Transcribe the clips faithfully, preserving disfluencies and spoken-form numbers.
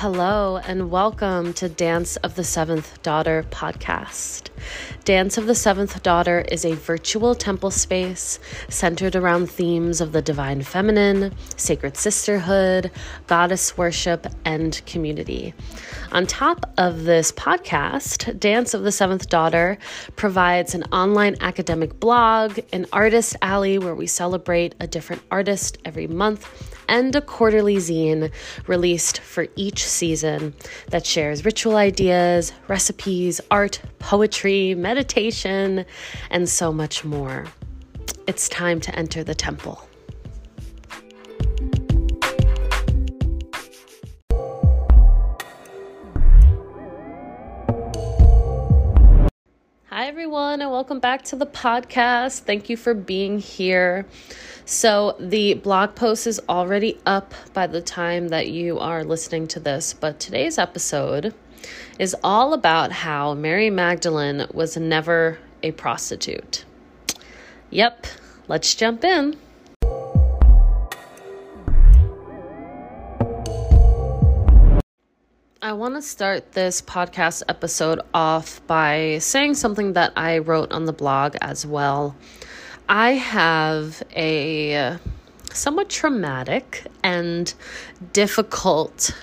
Hello and welcome to Dance of the Seventh Daughter podcast. Dance of the Seventh Daughter is a virtual temple space centered around themes of the divine feminine, sacred sisterhood, goddess worship, and community. On top of this podcast, Dance of the Seventh Daughter provides an online academic blog, an artist alley where we celebrate a different artist every month, and a quarterly zine released for each season that shares ritual ideas, recipes, art, poetry, meditation, and so much more. It's time to enter the temple. Hi everyone, and welcome back to the podcast. Thank you for being here. So the blog post is already up by the time that you are listening to this, but today's episode is all about how Mary Magdalene was never a prostitute. Yep, let's jump in. I want to start this podcast episode off by saying something that I wrote on the blog as well. I have a somewhat traumatic and difficult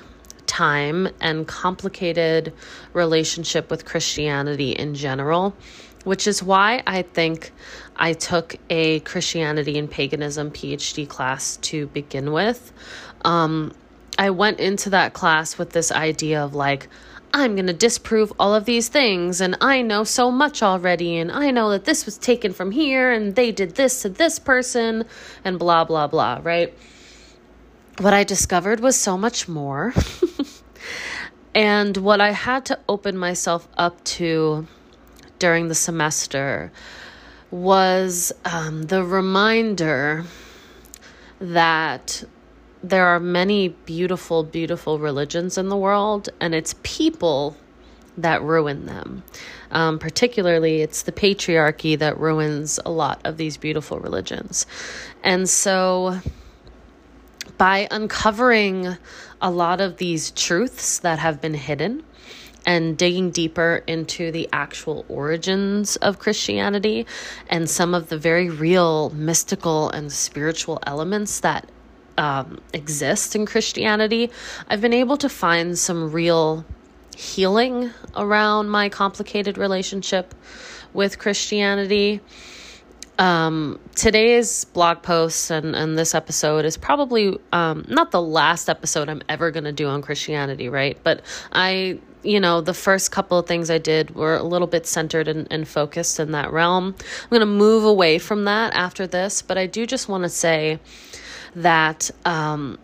time and complicated relationship with Christianity in general, which is why I think I took a Christianity and Paganism P H D class to begin with. Um, I went into that class with this idea of like, I'm going to disprove all of these things, and I know so much already, and I know that this was taken from here, and they did this to this person, and blah, blah, blah, right? What I discovered was so much more. And what I had to open myself up to during the semester was um, the reminder that there are many beautiful, beautiful religions in the world, and it's people that ruin them. Um, particularly, it's the patriarchy that ruins a lot of these beautiful religions. And so by uncovering a lot of these truths that have been hidden and digging deeper into the actual origins of Christianity and some of the very real mystical and spiritual elements that Um, exist in Christianity, I've been able to find some real healing around my complicated relationship with Christianity. Um, today's blog post and, and this episode is probably um, not the last episode I'm ever going to do on Christianity, right? But I, you know, the first couple of things I did were a little bit centered and, and focused in that realm. I'm going to move away from that after this, but I do just want to say that um,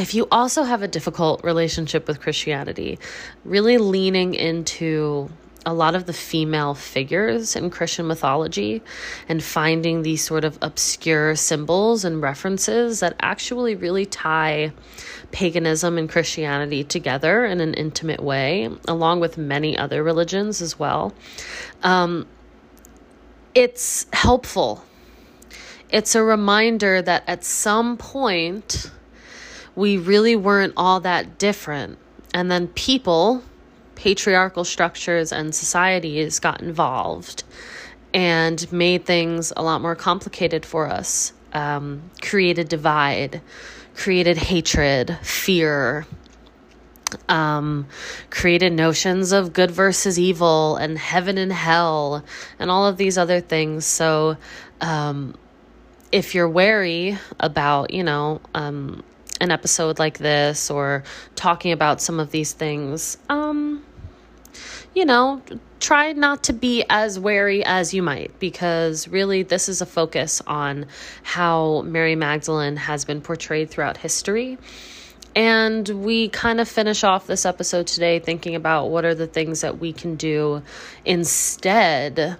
if you also have a difficult relationship with Christianity, really leaning into a lot of the female figures in Christian mythology and finding these sort of obscure symbols and references that actually really tie paganism and Christianity together in an intimate way, along with many other religions as well. Um, it's helpful. It's a reminder that at some point, we really weren't all that different. And then people, patriarchal structures, and societies got involved and made things a lot more complicated for us, um, created divide, created hatred, fear, um, created notions of good versus evil and heaven and hell and all of these other things. So, um, if you're wary about, you know, um, an episode like this or talking about some of these things, um, you know, try not to be as wary as you might, because really this is a focus on how Mary Magdalene has been portrayed throughout history. And we kind of finish off this episode today thinking about what are the things that we can do instead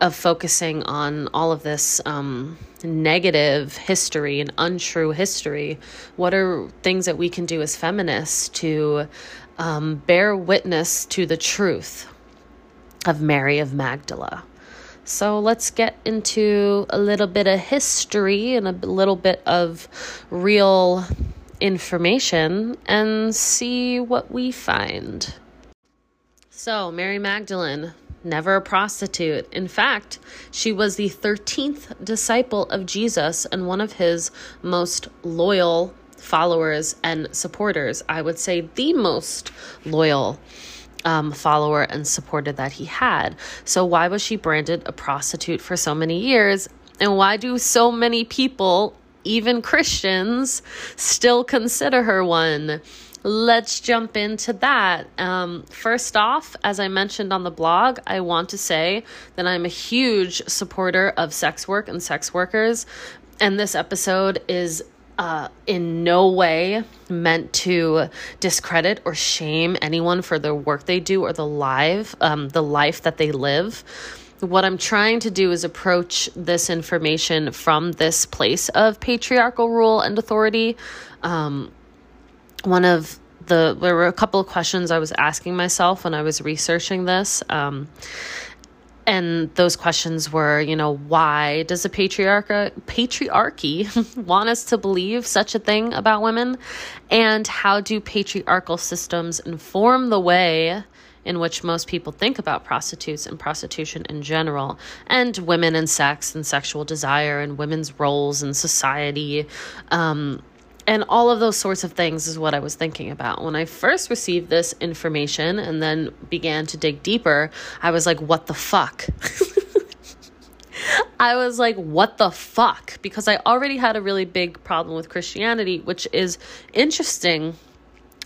of focusing on all of this um, negative history and untrue history. What are things that we can do as feminists to um, bear witness to the truth of Mary of Magdala? So let's get into a little bit of history and a little bit of real information and see what we find. So, Mary Magdalene, never a prostitute. In fact, she was the thirteenth disciple of Jesus and one of his most loyal followers and supporters. I would say the most loyal um, follower and supporter that he had. So why was she branded a prostitute for so many years? And why do so many people, even Christians, still consider her one? Let's jump into that. Um, first off, as I mentioned on the blog, I want to say that I'm a huge supporter of sex work and sex workers. And this episode is uh, in no way meant to discredit or shame anyone for the work they do or the life, um, the life that they live. What I'm trying to do is approach this information from this place of patriarchal rule and authority. Um, one of the, there were a couple of questions I was asking myself when I was researching this. Um, and those questions were, you know, why does the patriarchy, patriarchy want us to believe such a thing about women? And how do patriarchal systems inform the way in which most people think about prostitutes and prostitution in general, and women and sex and sexual desire and women's roles in society, um, and all of those sorts of things is what I was thinking about. When I first received this information and then began to dig deeper, I was like, what the fuck? I was like, what the fuck? Because I already had a really big problem with Christianity, which is interesting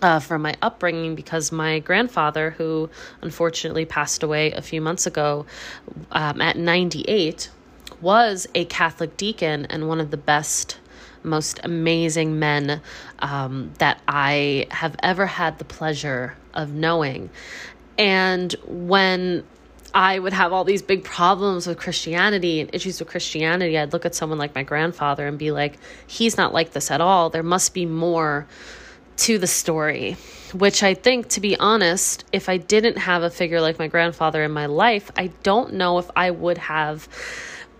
Uh, from my upbringing, because my grandfather, who unfortunately passed away a few months ago um, at ninety-eight, was a Catholic deacon and one of the best, most amazing men um, that I have ever had the pleasure of knowing. And when I would have all these big problems with Christianity and issues with Christianity, I'd look at someone like my grandfather and be like, he's not like this at all. There must be more to the story, which I think, to be honest, if I didn't have a figure like my grandfather in my life, I don't know if I would have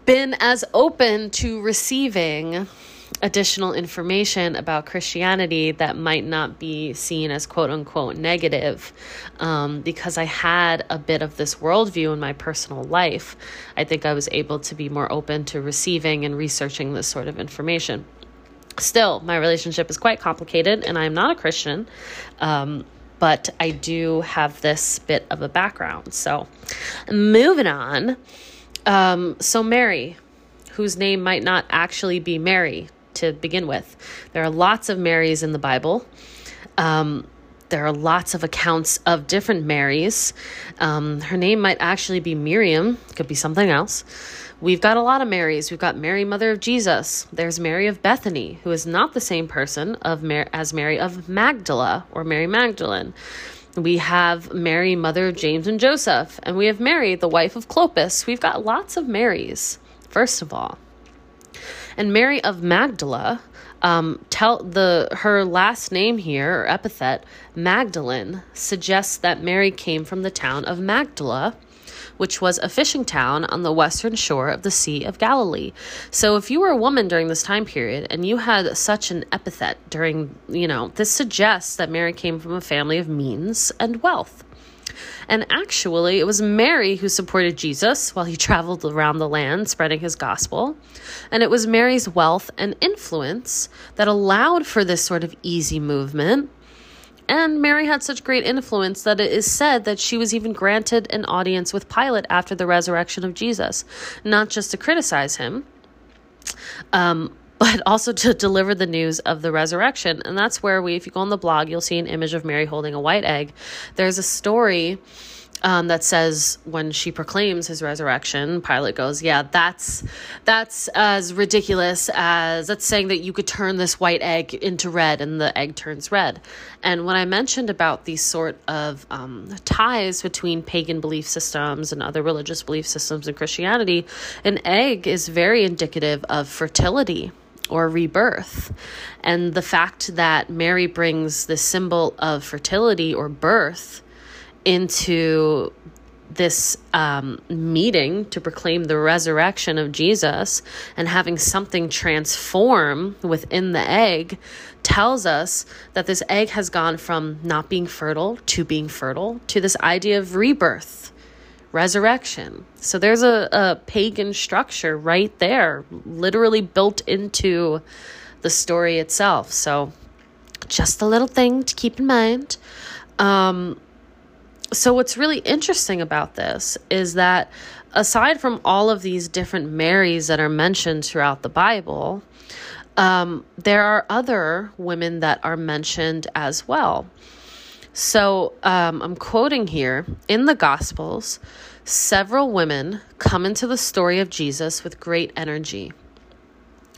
been as open to receiving additional information about Christianity that might not be seen as quote unquote negative, um, because I had a bit of this worldview in my personal life. I think I was able to be more open to receiving and researching this sort of information. Still, my relationship is quite complicated, and I'm not a Christian, um, but I do have this bit of a background. So, moving on. Um, so Mary, whose name might not actually be Mary to begin with. There are lots of Marys in the Bible. Um, there are lots of accounts of different Marys. Um, her name might actually be Miriam. Could be something else. We've got a lot of Marys. We've got Mary, Mother of Jesus. There's Mary of Bethany, who is not the same person of Mar- as Mary of Magdala or Mary Magdalene. We have Mary, Mother of James and Joseph. And we have Mary, the wife of Clopas. We've got lots of Marys, first of all. And Mary of Magdala, um, tell the her last name here, or epithet, Magdalene, suggests that Mary came from the town of Magdala, which was a fishing town on the western shore of the Sea of Galilee. So if you were a woman during this time period and you had such an epithet during, you know, this suggests that Mary came from a family of means and wealth. And actually, it was Mary who supported Jesus while he traveled around the land spreading his gospel. And it was Mary's wealth and influence that allowed for this sort of easy movement. And Mary had such great influence that it is said that she was even granted an audience with Pilate after the resurrection of Jesus, not just to criticize him, um, but also to deliver the news of the resurrection. And that's where we, if you go on the blog, you'll see an image of Mary holding a white egg. There's a story um, that says when she proclaims his resurrection, Pilate goes, yeah, that's that's as ridiculous as that's saying that you could turn this white egg into red and the egg turns red. And when I mentioned about these sort of um, ties between pagan belief systems and other religious belief systems and Christianity, an egg is very indicative of fertility or rebirth. And the fact that Mary brings the symbol of fertility or birth into this um, meeting to proclaim the resurrection of Jesus and having something transform within the egg tells us that this egg has gone from not being fertile to being fertile to this idea of rebirth, resurrection. So there's a, a pagan structure right there, literally built into the story itself. So just a little thing to keep in mind. Um, So what's really interesting about this is that aside from all of these different Marys that are mentioned throughout the Bible, um, there are other women that are mentioned as well. So um, I'm quoting here, in the Gospels, several women come into the story of Jesus with great energy,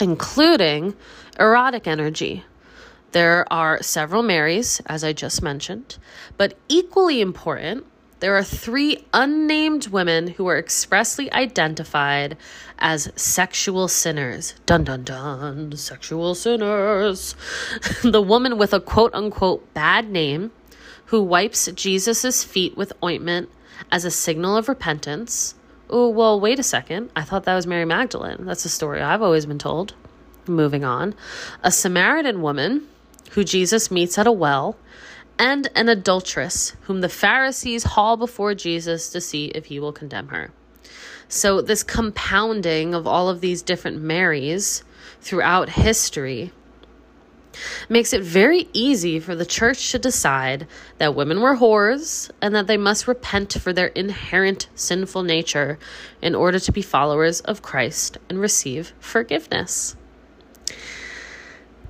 including erotic energy. There are several Marys, as I just mentioned, but equally important, there are three unnamed women who are expressly identified as sexual sinners. Dun, dun, dun, sexual sinners. The woman with a quote-unquote bad name who wipes Jesus' feet with ointment as a signal of repentance. Oh, well, wait a second. I thought that was Mary Magdalene. That's a story I've always been told. Moving on. A Samaritan woman who Jesus meets at a well, and an adulteress whom the Pharisees haul before Jesus to see if he will condemn her. So this compounding of all of these different Marys throughout history makes it very easy for the church to decide that women were whores and that they must repent for their inherent sinful nature in order to be followers of Christ and receive forgiveness.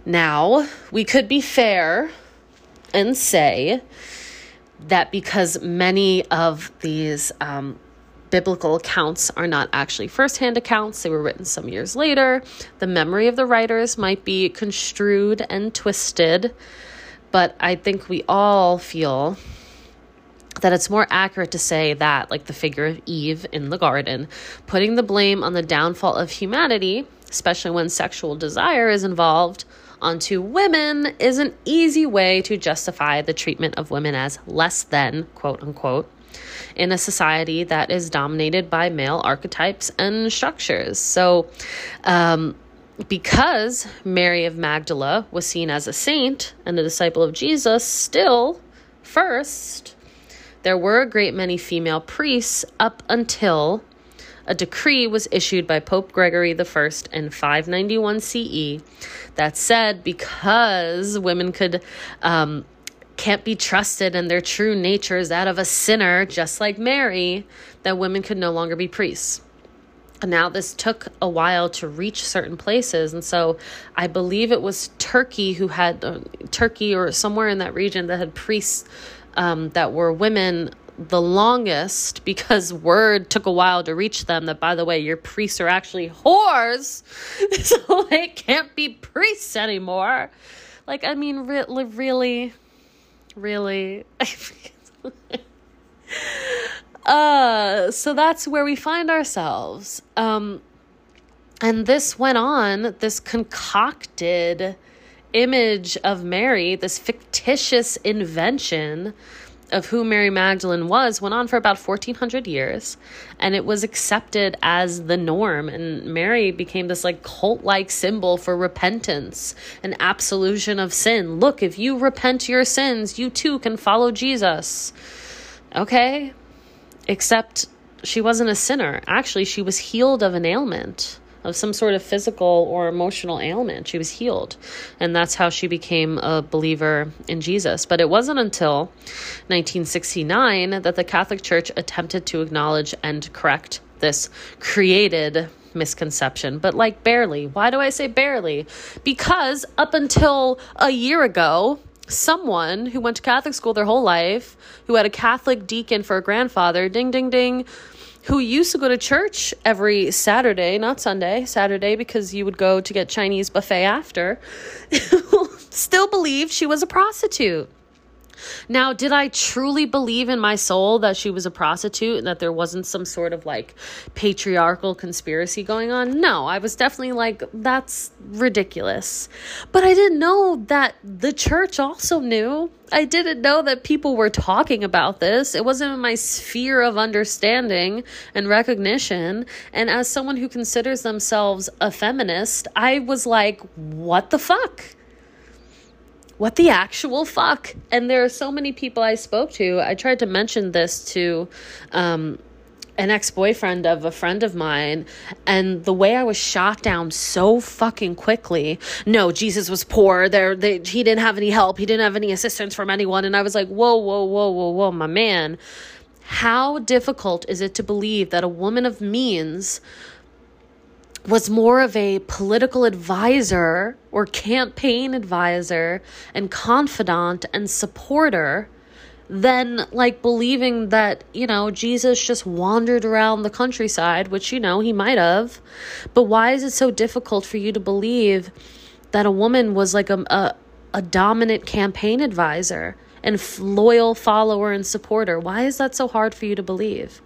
Now, we could be fair and say that because many of these um, biblical accounts are not actually firsthand accounts, they were written some years later, the memory of the writers might be construed and twisted, but I think we all feel that it's more accurate to say that, like the figure of Eve in the garden, putting the blame on the downfall of humanity, especially when sexual desire is involved, onto women is an easy way to justify the treatment of women as less than, quote unquote, in a society that is dominated by male archetypes and structures. So, um, because Mary of Magdala was seen as a saint and a disciple of Jesus, still, first, there were a great many female priests up until a decree was issued by Pope Gregory the First in five ninety-one C E that said because women could um, can't be trusted and their true nature is that of a sinner, just like Mary, that women could no longer be priests. And now this took a while to reach certain places, and so I believe it was Turkey who had uh, Turkey or somewhere in that region that had priests um, that were women the longest, because word took a while to reach them that, by the way, your priests are actually whores, so they can't be priests anymore. Like, I mean, re- really, really. uh, so that's where we find ourselves. Um, and this went on, this concocted image of Mary, this fictitious invention of who Mary Magdalene was, went on for about fourteen hundred years, and it was accepted as the norm, and Mary became this like cult-like symbol for repentance and absolution of sin. Look, if you repent your sins, you too can follow Jesus. Okay? Except she wasn't a sinner. Actually, she was healed of an ailment, of some sort of physical or emotional ailment. She was healed. And that's how she became a believer in Jesus. But it wasn't until nineteen sixty-nine that the Catholic Church attempted to acknowledge and correct this created misconception. But like barely. Why do I say barely? Because up until a year ago, someone who went to Catholic school their whole life, who had a Catholic deacon for a grandfather, ding, ding, ding, who used to go to church every Saturday, not Sunday, Saturday, because you would go to get Chinese buffet after, still believed she was a prostitute. Now, did I truly believe in my soul that she was a prostitute and that there wasn't some sort of like patriarchal conspiracy going on? No, I was definitely like, that's ridiculous. But I didn't know that the church also knew. I didn't know that people were talking about this. It wasn't in my sphere of understanding and recognition. And as someone who considers themselves a feminist, I was like, what the fuck? What the actual fuck? And there are so many people I spoke to. I tried to mention this to um, an ex-boyfriend of a friend of mine, and the way I was shot down so fucking quickly. No, Jesus was poor. There, they, he didn't have any help. He didn't have any assistance from anyone. And I was like, whoa, whoa, whoa, whoa, whoa, my man. How difficult is it to believe that a woman of means was more of a political advisor or campaign advisor and confidant and supporter than like believing that, you know, Jesus just wandered around the countryside, which, you know, he might have. But why is it so difficult for you to believe that a woman was like a, a, a dominant campaign advisor and f- loyal follower and supporter? Why is that so hard for you to believe?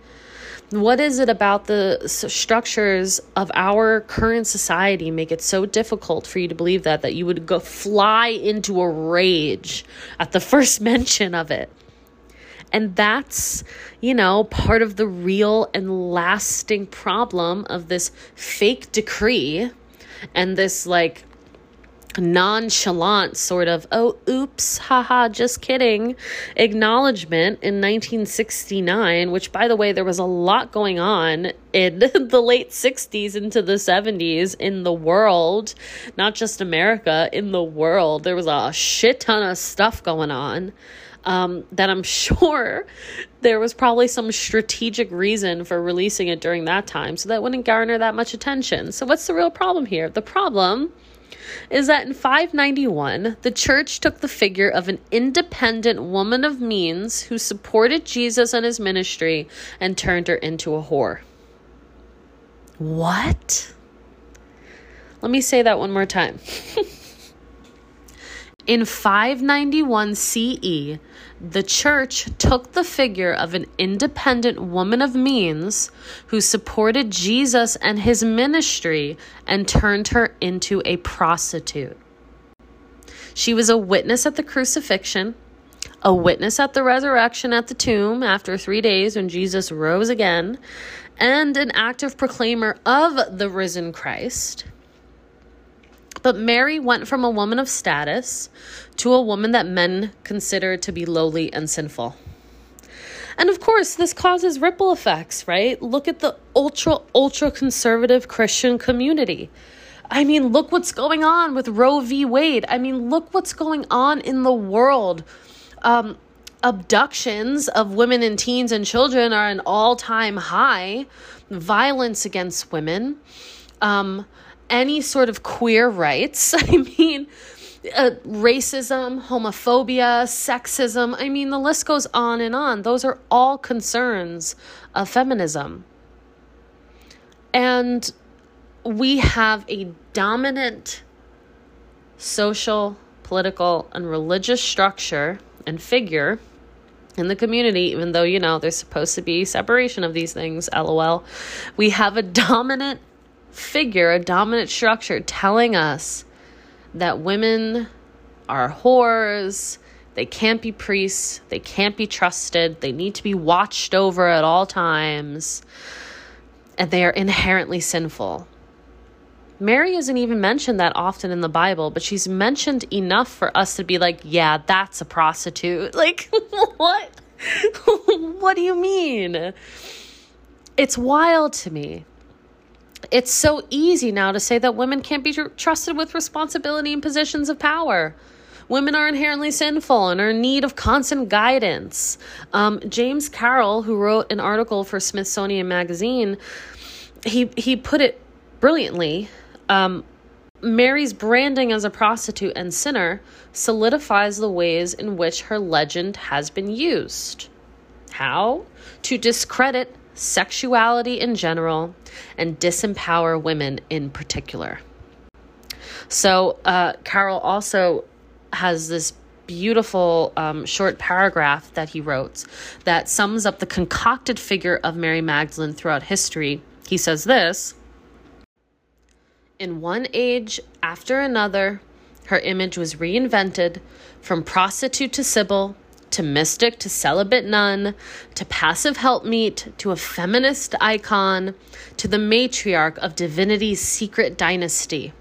What is it about the structures of our current society make it so difficult for you to believe that, that you would go fly into a rage at the first mention of it? And that's, you know, part of the real and lasting problem of this fake decree and this like nonchalant sort of, oh, oops, haha, just kidding, acknowledgement in nineteen sixty-nine, which, by the way, there was a lot going on in the late sixties into the seventies in the world, not just America, in the world. There was a shit ton of stuff going on um, that I'm sure there was probably some strategic reason for releasing it during that time so that wouldn't garner that much attention. So what's the real problem here? The problem is that in five ninety-one, the church took the figure of an independent woman of means who supported Jesus and his ministry and turned her into a whore. What? Let me say that one more time. In five ninety-one C E, the church took the figure of an independent woman of means who supported Jesus and his ministry and turned her into a prostitute. She was a witness at the crucifixion, a witness at the resurrection at the tomb after three days when Jesus rose again, and an active proclaimer of the risen Christ. But Mary went from a woman of status to a woman that men considered to be lowly and sinful. And of course, this causes ripple effects, right? Look at the ultra, ultra conservative Christian community. I mean, look what's going on with Roe v. Wade. I mean, look what's going on in the world. Um, abductions of women and teens and children are an all-time high. Violence against women. Um... Any sort of queer rights, I mean, uh, racism, homophobia, sexism, I mean, the list goes on and on. Those are all concerns of feminism. And we have a dominant social, political, and religious structure and figure in the community, even though, you know, there's supposed to be separation of these things, lol. We have a dominant figure, a dominant structure telling us that women are whores, they can't be priests, they can't be trusted, they need to be watched over at all times, and they are inherently sinful. Mary isn't even mentioned that often in the Bible, but she's mentioned enough for us to be like, yeah, that's a prostitute. Like, what? What do you mean? It's wild to me. It's so easy now to say that women can't be tr- trusted with responsibility and positions of power. Women are inherently sinful and are in need of constant guidance. Um, James Carroll, who wrote an article for Smithsonian Magazine, he he put it brilliantly. Um, Mary's branding as a prostitute and sinner solidifies the ways in which her legend has been used. How? To discredit sexuality in general and disempower women in particular. So uh Carol also has this beautiful um, short paragraph that he wrote that sums up the concocted figure of Mary Magdalene throughout history. He says this: "In one age after another, her image was reinvented, from prostitute to sibyl, to mystic to celibate nun, to passive helpmeet, to a feminist icon, to the matriarch of divinity's secret dynasty.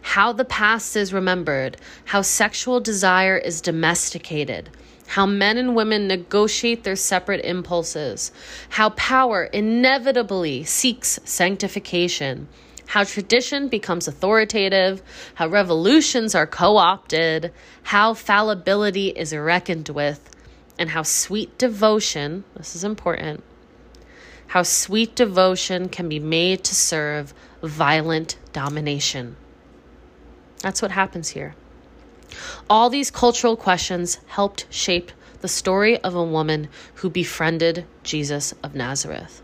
How the past is remembered, how sexual desire is domesticated, how men and women negotiate their separate impulses, how power inevitably seeks sanctification, how tradition becomes authoritative, how revolutions are co-opted, how fallibility is reckoned with, and how sweet devotion," this is important, "how sweet devotion can be made to serve violent domination." That's what happens here. All these cultural questions helped shape the story of a woman who befriended Jesus of Nazareth.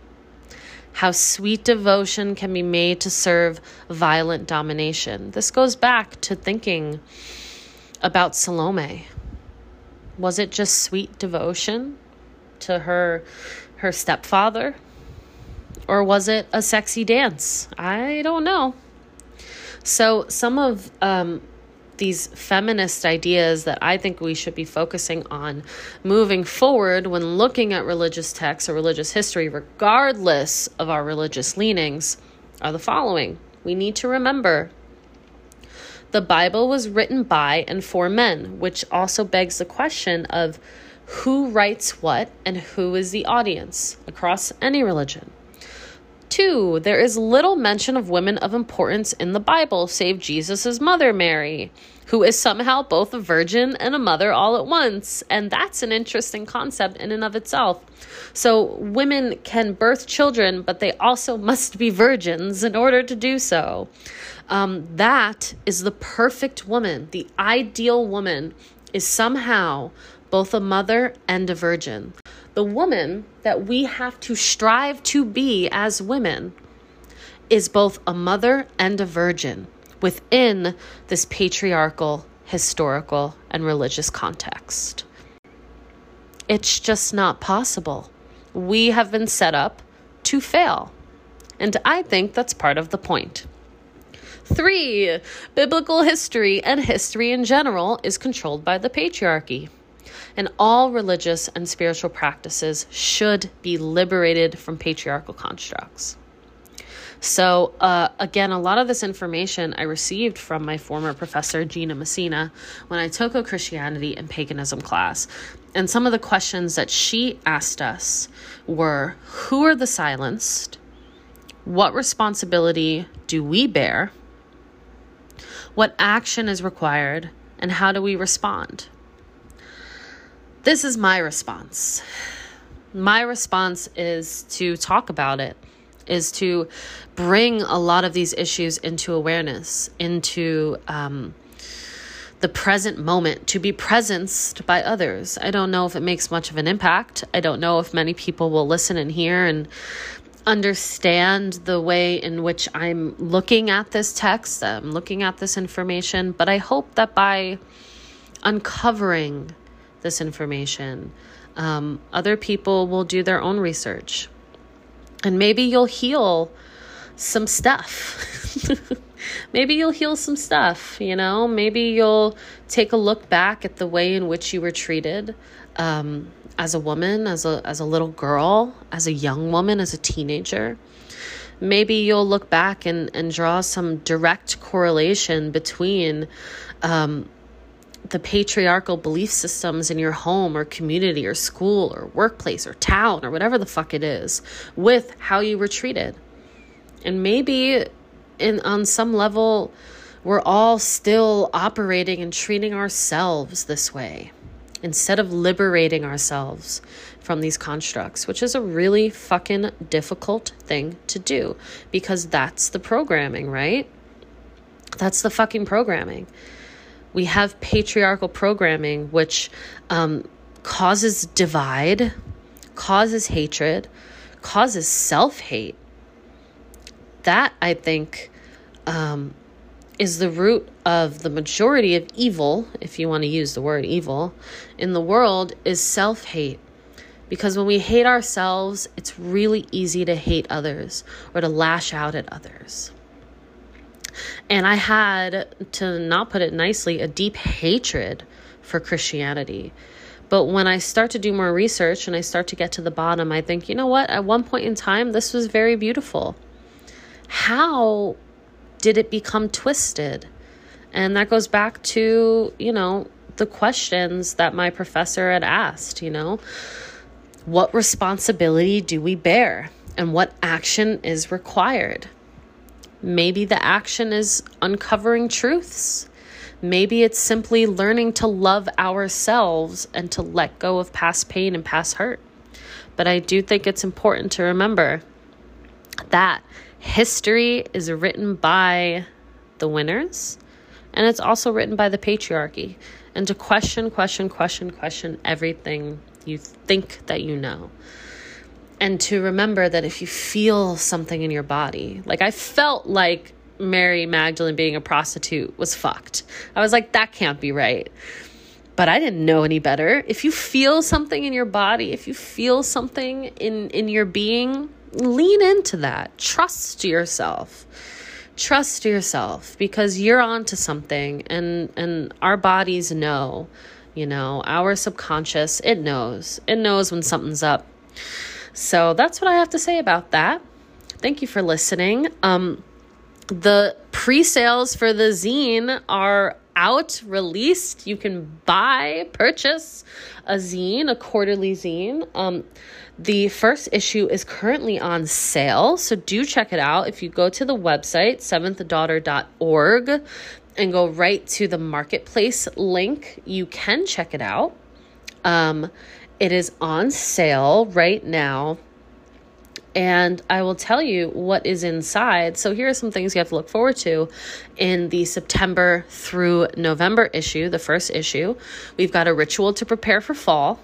How sweet devotion can be made to serve violent domination. This goes back to thinking about Salome. Was it just sweet devotion to her, her stepfather? Or was it a sexy dance? I don't know. So some of um, these feminist ideas that I think we should be focusing on moving forward when looking at religious texts or religious history, regardless of our religious leanings, are the following. We need to remember the Bible was written by and for men, which also begs the question of who writes what and who is the audience across any religion. Two, there is little mention of women of importance in the Bible, save Jesus' mother, Mary, who is somehow both a virgin and a mother all at once. And that's an interesting concept in and of itself. So women can birth children, but they also must be virgins in order to do so. Um, that is the perfect woman. The ideal woman is somehow both a mother and a virgin. The woman that we have to strive to be as women is both a mother and a virgin within this patriarchal, historical, and religious context. It's just not possible. We have been set up to fail. And I think that's part of the point. Three, biblical history and history in general is controlled by the patriarchy. And all religious and spiritual practices should be liberated from patriarchal constructs. So, uh, again, a lot of this information I received from my former professor, Gina Messina, when I took a Christianity and paganism class. And some of the questions that she asked us were, who are the silenced? What responsibility do we bear? What action is required? And how do we respond? This is my response. My response is to talk about it, is to bring a lot of these issues into awareness, into um, the present moment, to be presenced by others. I don't know if it makes much of an impact. I don't know if many people will listen and hear and understand the way in which I'm looking at this text, I'm looking at this information, but I hope that by uncovering this information, um, other people will do their own research. And maybe you'll heal some stuff. Maybe you'll heal some stuff, you know? Maybe you'll take a look back at the way in which you were treated um, as a woman, as a, as a little girl, as a young woman, as a teenager. Maybe you'll look back and, and draw some direct correlation between um, the patriarchal belief systems in your home or community or school or workplace or town or whatever the fuck it is with how you were treated. And maybe in on some level, we're all still operating and treating ourselves this way instead of liberating ourselves from these constructs, which is a really fucking difficult thing to do because that's the programming, right? That's the fucking programming. We have patriarchal programming, which um, causes divide, causes hatred, causes self-hate. That, I think, um, is the root of the majority of evil, if you want to use the word evil, in the world is self-hate. Because when we hate ourselves, it's really easy to hate others or to lash out at others. And I had, to not put it nicely, a deep hatred for Christianity. But when I start to do more research and I start to get to the bottom, I think, you know what? At one point in time, this was very beautiful. How did it become twisted? And that goes back to, you know, the questions that my professor had asked, you know, what responsibility do we bear and what action is required? Maybe the action is uncovering truths. Maybe it's simply learning to love ourselves and to let go of past pain and past hurt. But I do think it's important to remember that history is written by the winners, and it's also written by the patriarchy. And to question, question, question, question everything you think that you know. And to remember that if you feel something in your body, like I felt like Mary Magdalene being a prostitute was fucked. I was like, that can't be right. But I didn't know any better. If you feel something in your body, if you feel something in, in your being, lean into that. Trust yourself. Trust yourself because you're onto something, and, and our bodies know, you know, our subconscious, it knows. It knows when something's up. So that's what I have to say about that. Thank you for listening. Um, the pre-sales for the zine are out, released. You can buy, purchase a zine, a quarterly zine. Um, the first issue is currently on sale, so do check it out. If you go to the website, seventh daughter dot org, and go right to the marketplace link, you can check it out. Um, it is on sale right now. And I will tell you what is inside. So here are some things you have to look forward to in the September through November issue, the first issue. We've got a ritual to prepare for fall.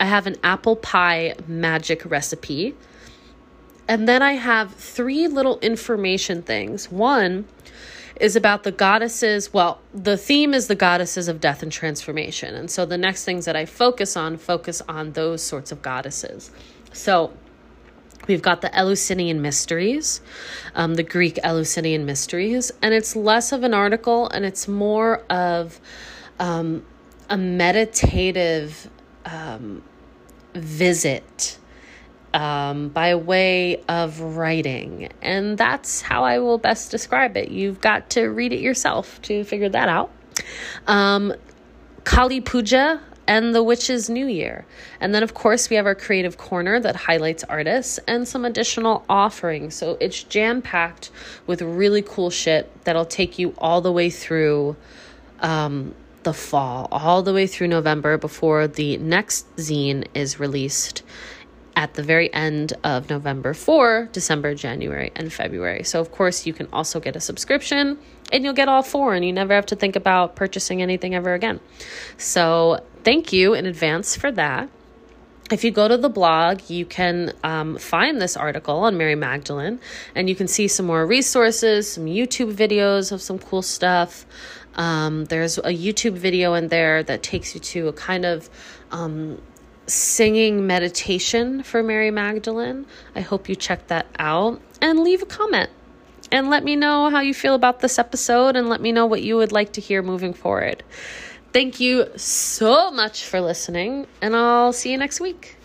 I have an apple pie magic recipe. And then I have three little information things. One is about the goddesses. Well, the theme is the goddesses of death and transformation. And so the next things that I focus on, focus on those sorts of goddesses. So we've got the Eleusinian Mysteries, um, the Greek Eleusinian Mysteries, and it's less of an article and it's more of um, a meditative um, visit um, by way of writing. And that's how I will best describe it. You've got to read it yourself to figure that out. Um, Kali Puja and the Witch's New Year. And then, of course, we have our creative corner that highlights artists and some additional offerings. So it's jam-packed with really cool shit that'll take you all the way through um, the fall, all the way through November before the next zine is released at the very end of November for December, January, and February. So, of course, you can also get a subscription and you'll get all four and you never have to think about purchasing anything ever again. So thank you in advance for that. If you go to the blog, you can um, find this article on Mary Magdalene and you can see some more resources, some YouTube videos of some cool stuff. Um, there's a YouTube video in there that takes you to a kind of um, singing meditation for Mary Magdalene. I hope you check that out and leave a comment and let me know how you feel about this episode and let me know what you would like to hear moving forward. Thank you so much for listening, and I'll see you next week.